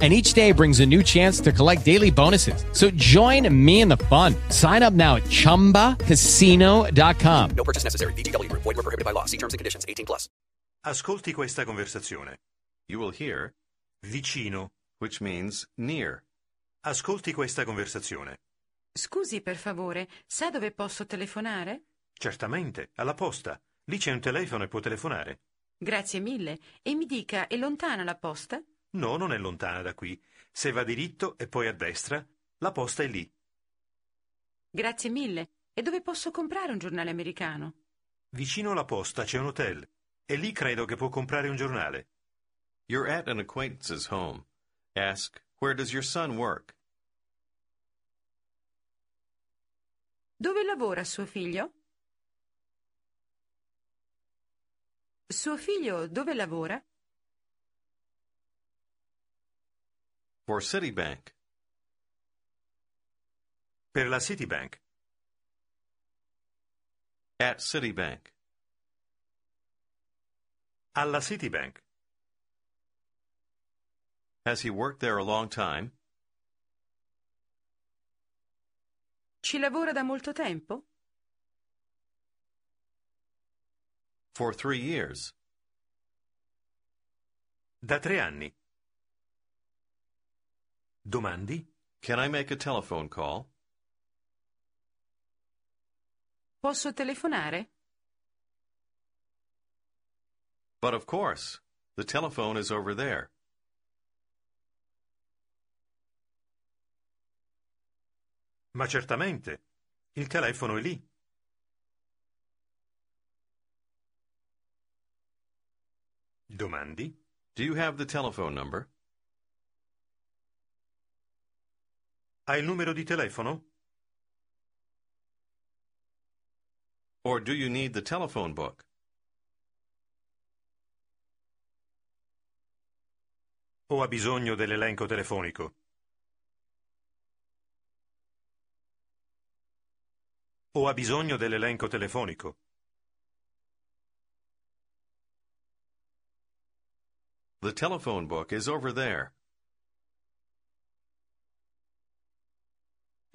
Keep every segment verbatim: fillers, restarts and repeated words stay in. And each day brings a new chance to collect daily bonuses. So join me in the fun. Sign up now at Chumba Casino dot com. No purchase necessary. V G W. Void where prohibited by law. See terms and conditions. eighteen plus. Ascolti questa conversazione. You will hear vicino, which means near. Ascolti questa conversazione. Scusi, per favore, sa dove posso telefonare? Certamente, alla posta. Lì c'è un telefono e può telefonare. Grazie mille. E mi dica, è lontana la posta? No, non è lontana da qui. Se va diritto e poi a destra, la posta è lì. Grazie mille. E dove posso comprare un giornale americano? Vicino alla posta c'è un hotel. E lì credo che può comprare un giornale. You're at an acquaintance's home. Ask, where does your son work? Dove lavora suo figlio? Suo figlio dove lavora? For Citibank. Per la Citibank. At Citibank. Alla Citibank. Has he worked there a long time? Ci lavora da molto tempo? For three years. Da tre anni. Domandi? Can I make a telephone call? Posso telefonare? But of course, the telephone is over there. Ma certamente, il telefono è lì. Domandi? Do you have the telephone number? Ha il numero di telefono? Or do you need the telephone book? O ha bisogno dell'elenco telefonico? O ha bisogno dell'elenco telefonico? The telephone book is over there.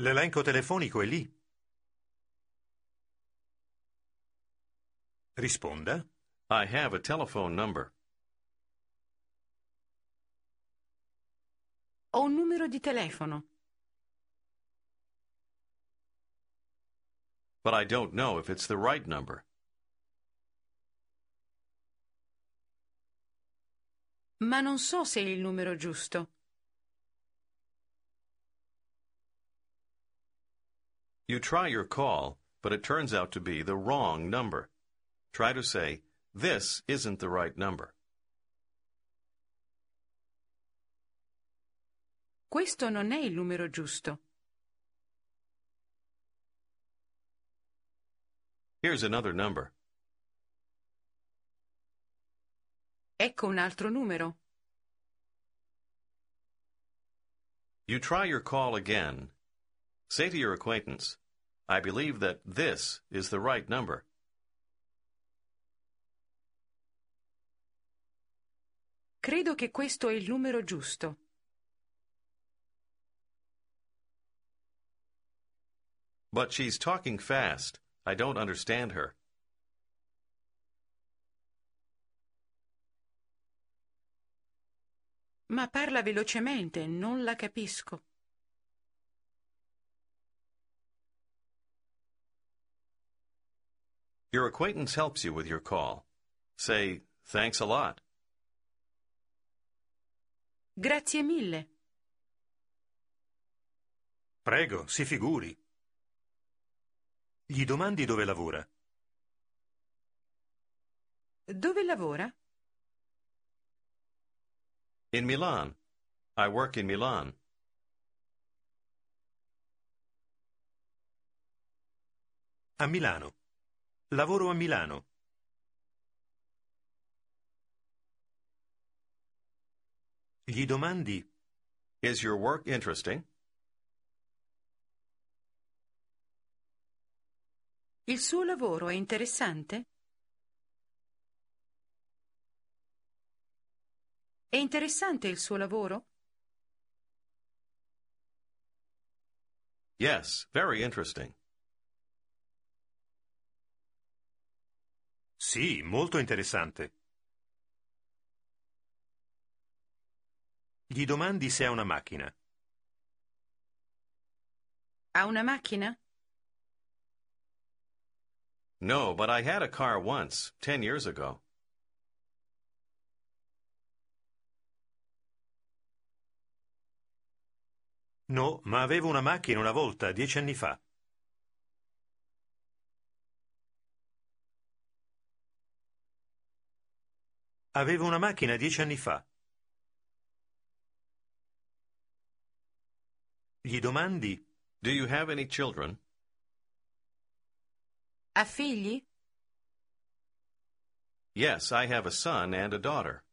L'elenco telefonico è lì. Risponda. I have a telephone number. Ho un numero di telefono. But I don't know if it's the right number. Ma non so se è il numero giusto. You try your call, but it turns out to be the wrong number. Try to say, this isn't the right number. Questo non è il numero giusto. Here's another number. Ecco un altro numero. You try your call again. Say to your acquaintance, I believe that this is the right number. Credo che questo è il numero giusto. But she's talking fast. I don't understand her. Ma parla velocemente, non la capisco. Your acquaintance helps you with your call. Say thanks a lot. Grazie mille. Prego, si figuri. Gli domandi dove lavora. Dove lavora? In Milan. I work in Milan. A Milano. Lavoro a Milano. Gli domandi. Is your work interesting? Il suo lavoro è interessante? È interessante il suo lavoro? Yes, very interesting. Sì, molto interessante. Gli domandi se ha una macchina. Ha una macchina? No, but I had a car once, ten years ago. No, ma avevo una macchina una volta, dieci anni fa. Avevo una macchina dieci anni fa. Gli domandi. Do you have any children? Ha figli? Yes, I have a son and a daughter.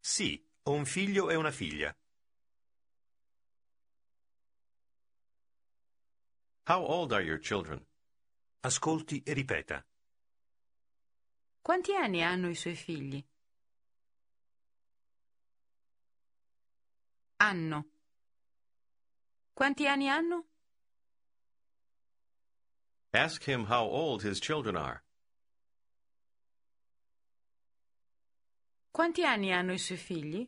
Sì, ho un figlio e una figlia. How old are your children? Ascolti e ripeta. Quanti anni hanno i suoi figli? Hanno. Quanti anni hanno? Ask him how old his children are. Quanti anni hanno i suoi figli?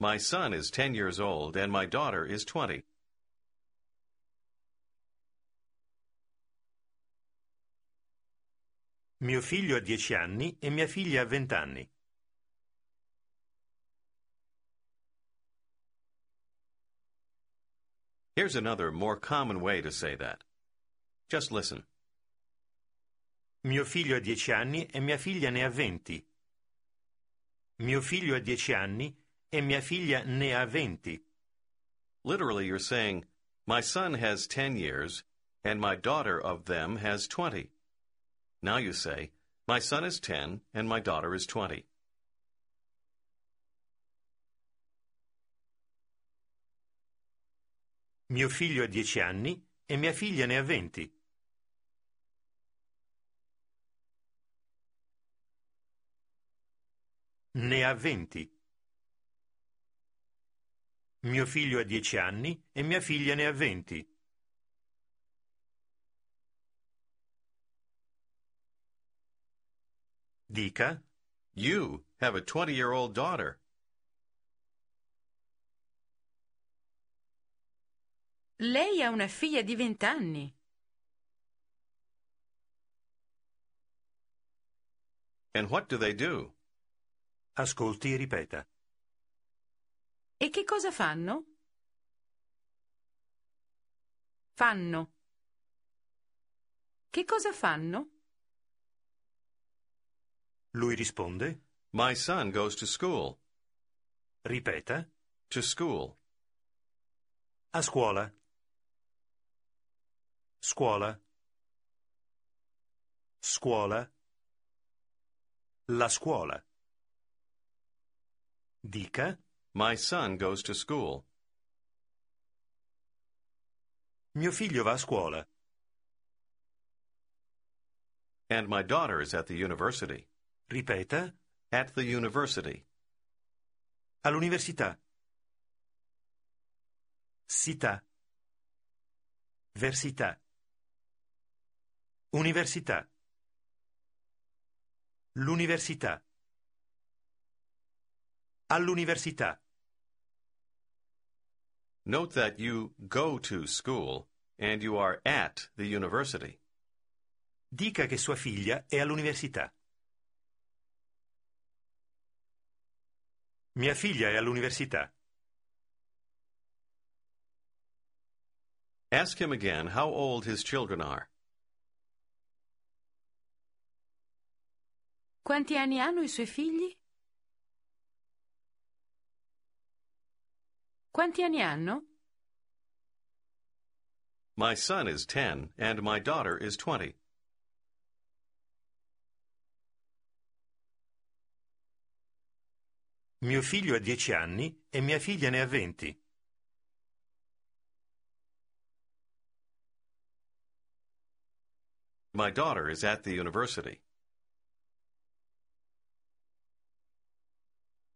My son is ten years old and my daughter is twenty. Mio figlio ha dieci anni e mia figlia ha vent'anni. Here's another more common way to say that. Just listen. Mio figlio ha dieci anni e mia figlia ne ha venti. Mio figlio ha dieci anni e mia figlia ne ha venti. Literally, you're saying, my son has ten years and my daughter of them has twenty. Now you say, my son is ten and my daughter is twenty. Mio figlio ha dieci anni e mia figlia ne ha venti. Ne ha venti. Mio figlio ha dieci anni e mia figlia ne ha venti. Dica: You have a twenty-year-old daughter. Lei ha una figlia di vent'anni. And what do they do? Ascolti e ripeta. E che cosa fanno? Fanno. Che cosa fanno? Lui risponde: My son goes to school. Ripeta: To school. A scuola. Scuola. Scuola. La scuola. Dica: My son goes to school. Mio figlio va a scuola. And my daughter is at the university. Ripeta: At the university. All'università. Città. Versità. Università. L'università. All'università. Note that you go to school and you are at the university. Dica che sua figlia è all'università. Mia figlia è all'università. Ask him again how old his children are. Quanti anni hanno I suoi figli? Quanti anni hanno? My son is ten and my daughter is twenty. Mio figlio ha dieci anni e mia figlia ne ha venti. My daughter is at the university.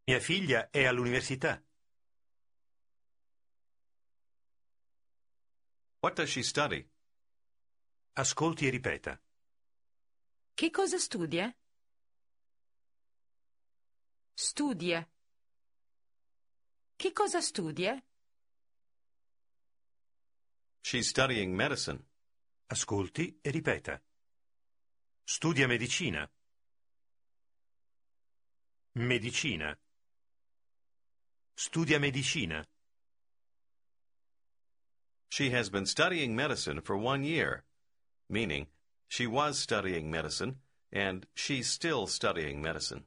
Mia figlia è all'università. What does she study? Ascolti e ripeta. Che cosa studia? Studia. Che cosa studia? She's studying medicine. Ascolti e ripeta. Studia medicina. Medicina. Studia medicina. She has been studying medicine for one year, meaning she was studying medicine and she's still studying medicine.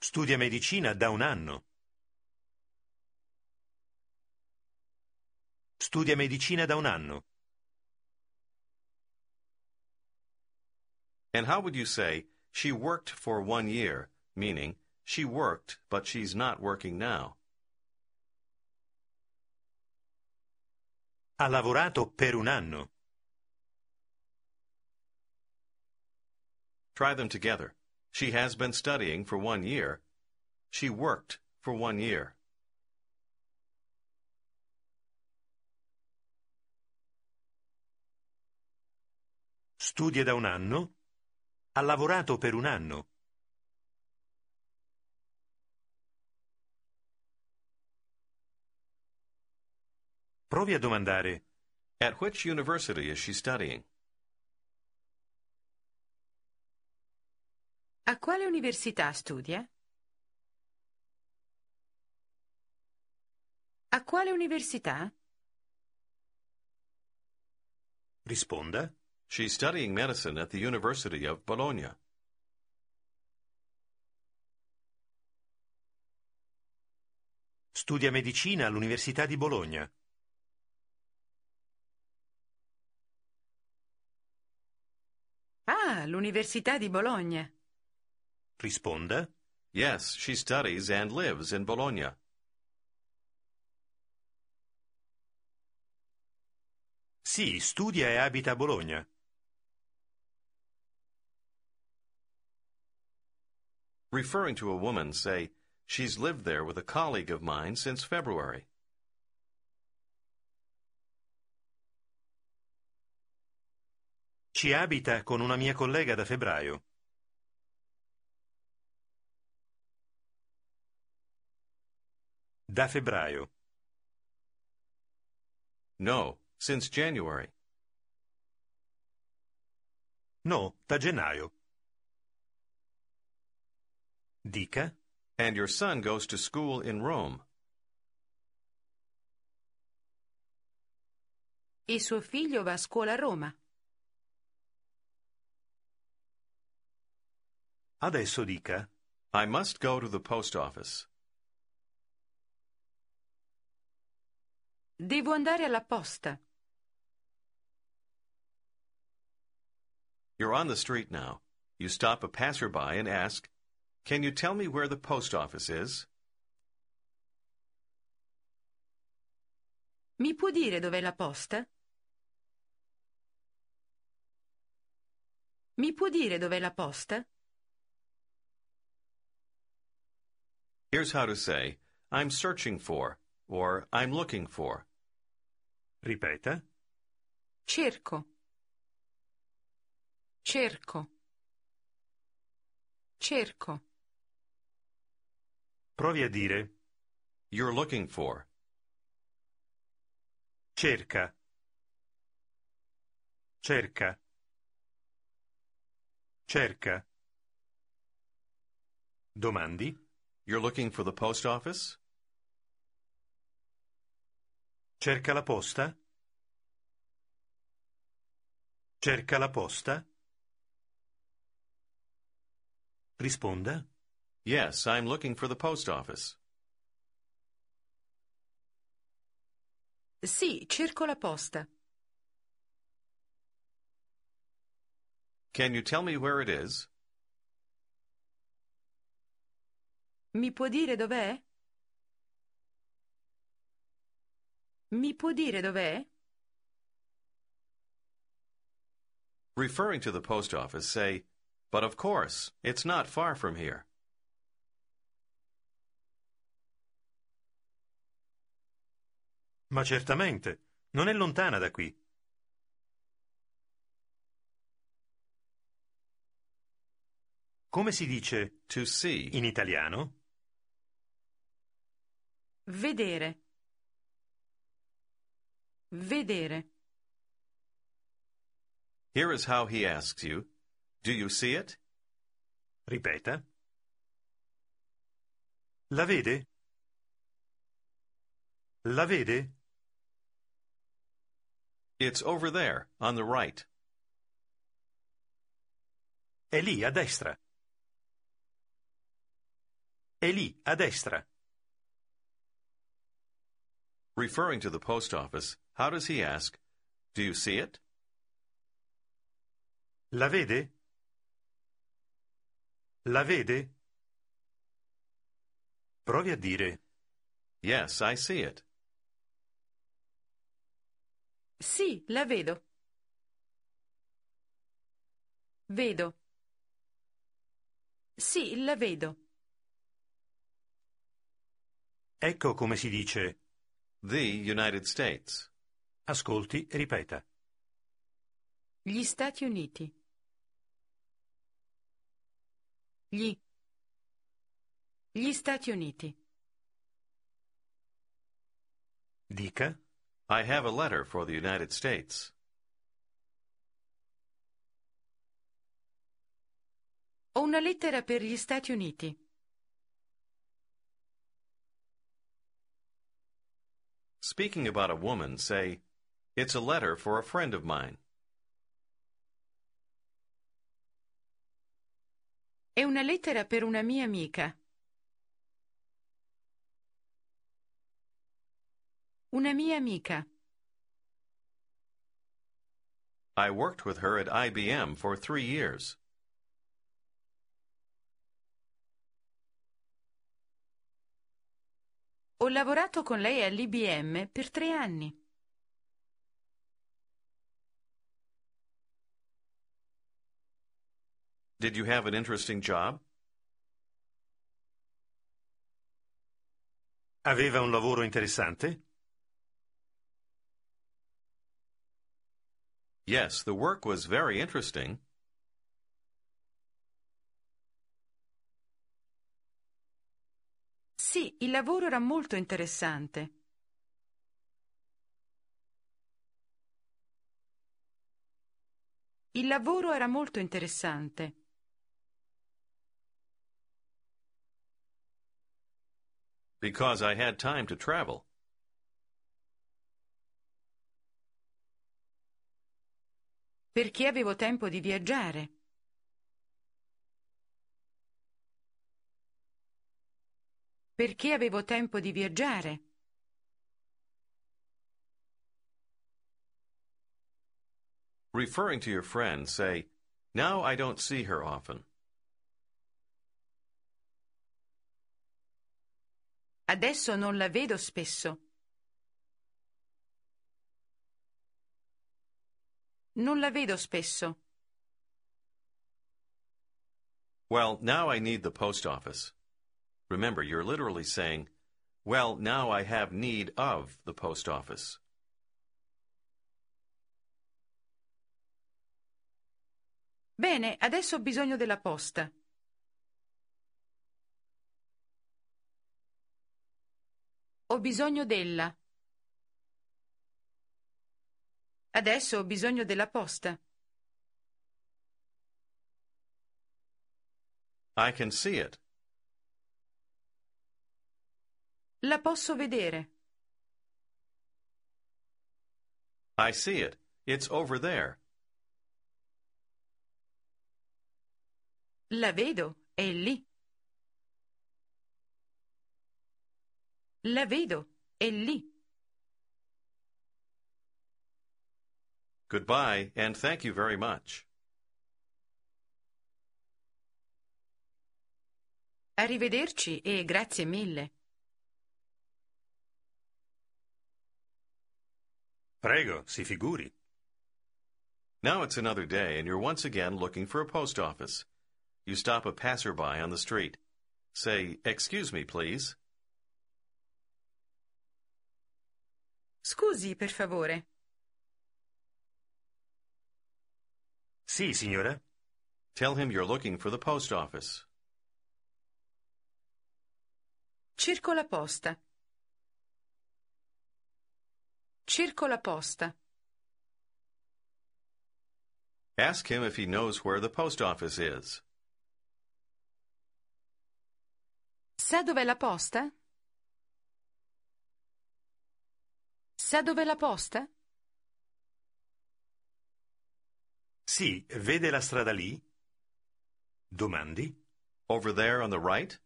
Studia medicina da un anno. Studia medicina da un anno. And how would you say, she worked for one year, meaning, she worked, but she's not working now? Ha lavorato per un anno. Try them together. She has been studying for one year. She worked for one year. Studia da un anno. Ha lavorato per un anno. Provi a domandare. At which university is she studying? A quale università studia? A quale università? Risponda. She's studying medicine at the University of Bologna. Studia medicina all'Università di Bologna. Ah, l'Università di Bologna. Risponda. Yes, she studies and lives in Bologna. Sì, studia e abita a Bologna. Referring to a woman, say, she's lived there with a colleague of mine since February. Ci abita con una mia collega da febbraio. Da febbraio. No, since January. No, da gennaio. Dica. And your son goes to school in Rome. E suo figlio va a scuola a Roma. Adesso dica. I must go to the post office. Devo andare alla posta. You're on the street now. You stop a passerby and ask, can you tell me where the post office is? Mi può dire dov'è la posta? Mi può dire dov'è la posta? Here's how to say, I'm searching for, or I'm looking for. Ripeta. Cerco. Cerco. Cerco. Provi a dire you're looking for. Cerca. Cerca. Cerca. Domandi. You're looking for the post office? Cerca la posta. Cerca la posta. Risponda. Yes, I'm looking for the post office. Sì, cerco la posta. Can you tell me where it is? Mi può dire dov'è? Mi può dire dov'è? Referring to the post office, say, but of course, it's not far from here. Ma certamente, non è lontana da qui. Come si dice to see in italiano? Vedere. Vedere. Here is how he asks you, do you see it? Ripeta. La vede? La vede? It's over there, on the right. È lì a destra. È lì a destra. Referring to the post office, how does he ask, do you see it? La vede? La vede? Provi a dire. Yes, I see it. Sì, la vedo. Vedo. Sì, la vedo. Ecco come si dice the United States. Ascolti e ripeta. Gli Stati Uniti. Gli. Gli Stati Uniti. Dica. I have a letter for the United States. Ho una lettera per gli Stati Uniti. Speaking about a woman, say, it's a letter for a friend of mine. È una lettera per una mia amica. Una mia amica. I worked with her at I B M for three years. Ho lavorato con lei all'I B M per tre anni. Did you have an interesting job? Aveva un lavoro interessante? Yes, the work was very interesting. Sì, il lavoro era molto interessante. Il lavoro era molto interessante. Because I had time to travel. Perché avevo tempo di viaggiare. Perché avevo tempo di viaggiare. Referring to your friend, say, now I don't see her often. Adesso non la vedo spesso. Non la vedo spesso. Well, now I need the post office. Remember, you're literally saying, well, now I have need of the post office. Bene, adesso ho bisogno della posta. Ho bisogno della. Adesso ho bisogno della posta. I can see it. La posso vedere. I see it. It's over there. La vedo. È lì. La vedo. È lì. Goodbye and thank you very much. Arrivederci e grazie mille. Prego, si figuri. Now it's another day and you're once again looking for a post office. You stop a passerby on the street. Say, excuse me, please. Scusi, per favore. Sì, signora. Tell him you're looking for the post office. Cerco la posta. Cerco la posta. Ask him if he knows where the post office is. Sa dov'è la posta? Sa dov'è la posta? Sì, vede la strada lì? Domandi. Over there on the right?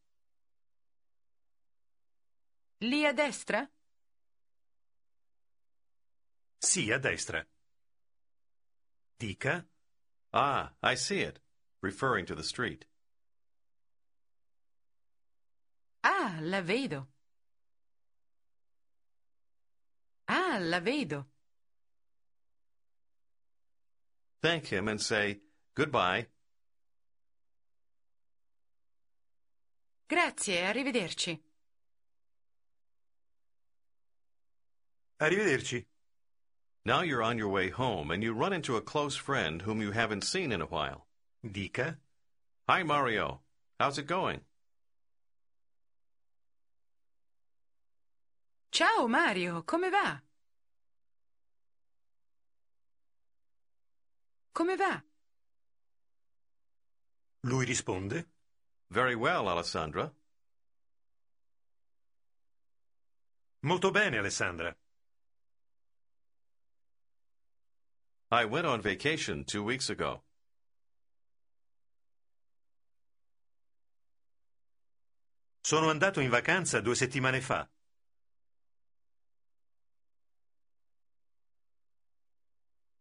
Lì a destra? Sì, a destra. Dica. Ah, I see it. Referring to the street. Ah, la vedo. Ah, la vedo. Thank him and say, goodbye. Grazie, arrivederci. Arrivederci. Now you're on your way home and you run into a close friend whom you haven't seen in a while. Dica. Hi, Mario. How's it going? Ciao, Mario. Come va? Come va? Lui risponde. Very well, Alessandra. Molto bene, Alessandra. I went on vacation two weeks ago. Sono andato in vacanza due settimane fa.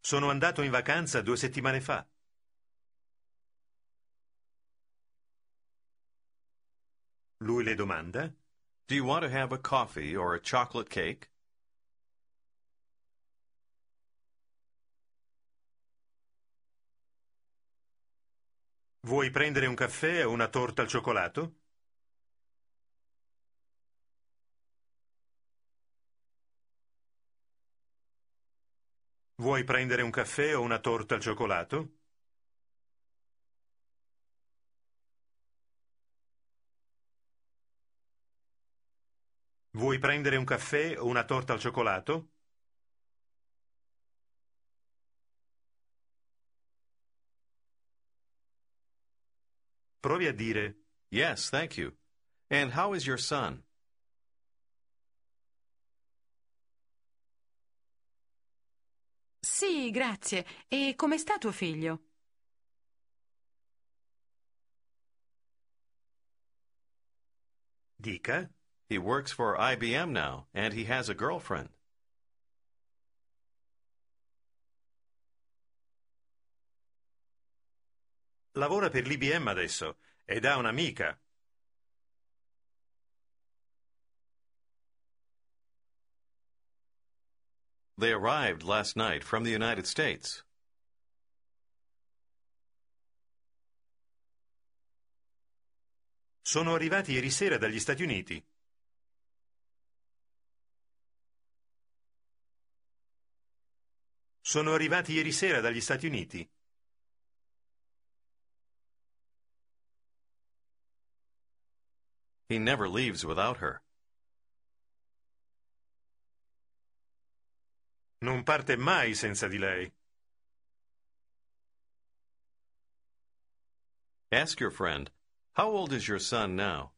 Sono andato in vacanza due settimane fa. Lui le domanda: Do you want to have a coffee or a chocolate cake? Vuoi prendere un caffè o una torta al cioccolato? Vuoi prendere un caffè o una torta al cioccolato? Vuoi prendere un caffè o una torta al cioccolato? Provi a dire Yes, thank you. And how is your son? Sì, grazie. E come sta tuo figlio? Dica. He works for I B M now, and he has a girlfriend. Lavora per l'I B M adesso ed ha un'amica. They arrived last night from the United States. Sono arrivati ieri sera dagli Stati Uniti. Sono arrivati ieri sera dagli Stati Uniti. He never leaves without her. Non parte mai senza di lei. Ask your friend, how old is your son now?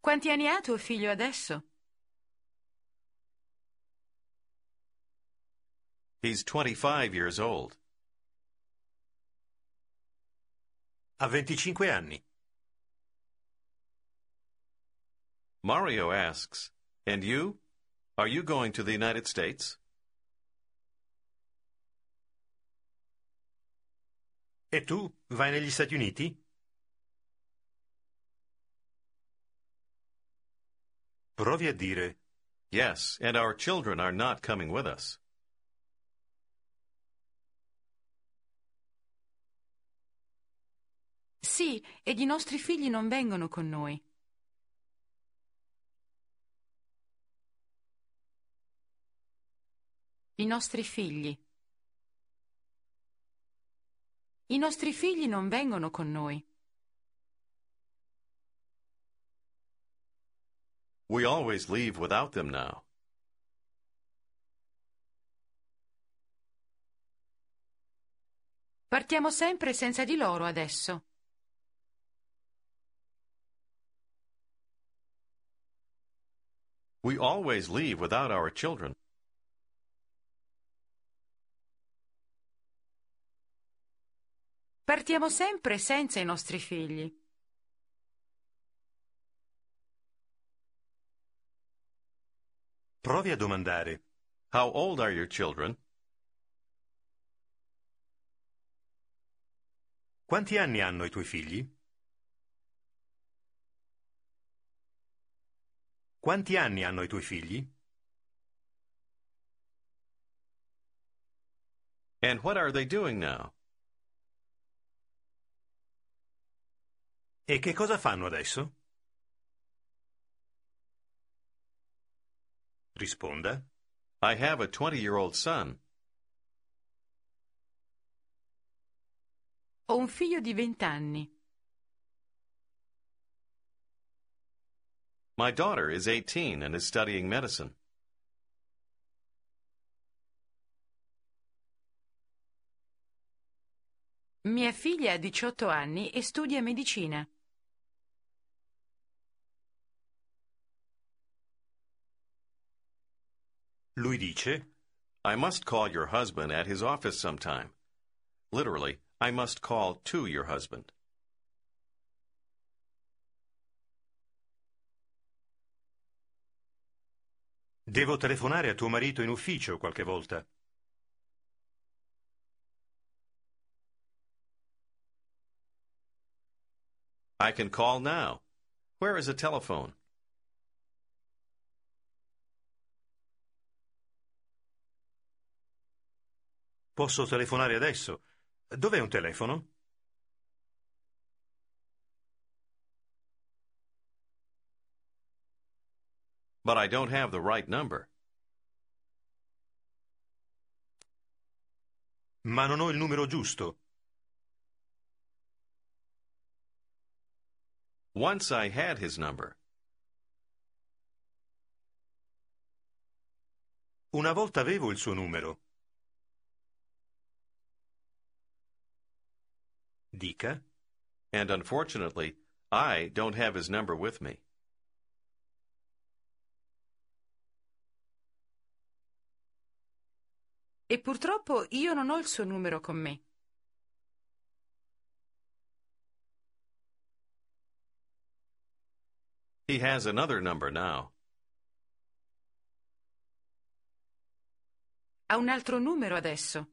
Quanti anni ha tuo figlio adesso? He's twenty-five years old. Ha venticinque anni. Mario asks, and you? Are you going to the United States? E tu vai negli Stati Uniti? Provi a dire, yes, and our children are not coming with us. Sì, ed I nostri figli non vengono con noi. I nostri figli. I nostri figli non vengono con noi. We always leave without them now. Partiamo sempre senza di loro adesso. We always leave without our children. Partiamo sempre senza I nostri figli. Provi a domandare. How old are your children? Quanti anni hanno I tuoi figli? Quanti anni hanno I tuoi figli? And what are they doing now? E che cosa fanno adesso? Risponda. I have a twenty-year-old son. Ho un figlio di venti anni. My daughter is eighteen and is studying medicine. Mia figlia ha diciotto anni e studia medicina. Lui dice, I must call your husband at his office sometime. Literally, I must call to your husband. Devo telefonare a tuo marito in ufficio qualche volta. I can call now. Where is a telephone? Posso telefonare adesso. Dov'è un telefono? But I don't have the right number. Ma non ho il numero giusto. Once I had his number. Una volta avevo il suo numero. Dica. And unfortunately, I don't have his number with me. E purtroppo io non ho il suo numero con me. He has another number now. Ha un altro numero adesso.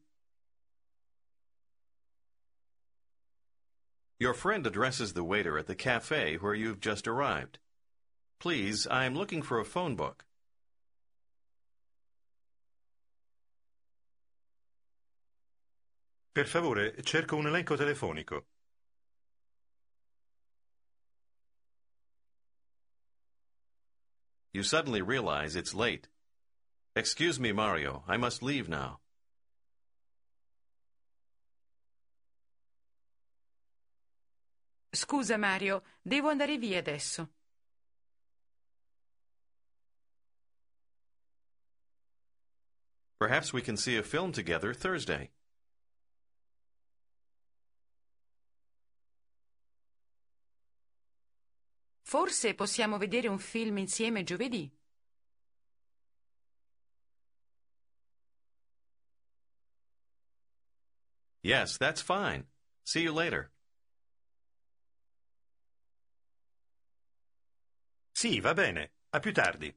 Your friend addresses the waiter at the cafe where you've just arrived. Please, I am looking for a phone book. Per favore, cerco un elenco telefonico. You suddenly realize it's late. Excuse me, Mario, I must leave now. Scusa, Mario, devo andare via adesso. Perhaps we can see a film together Thursday. Forse possiamo vedere un film insieme giovedì. Yes, that's fine. See you later. Sì, va bene. A più tardi.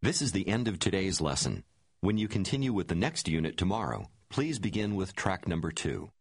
This is the end of today's lesson. When you continue with the next unit tomorrow, please begin with track number two.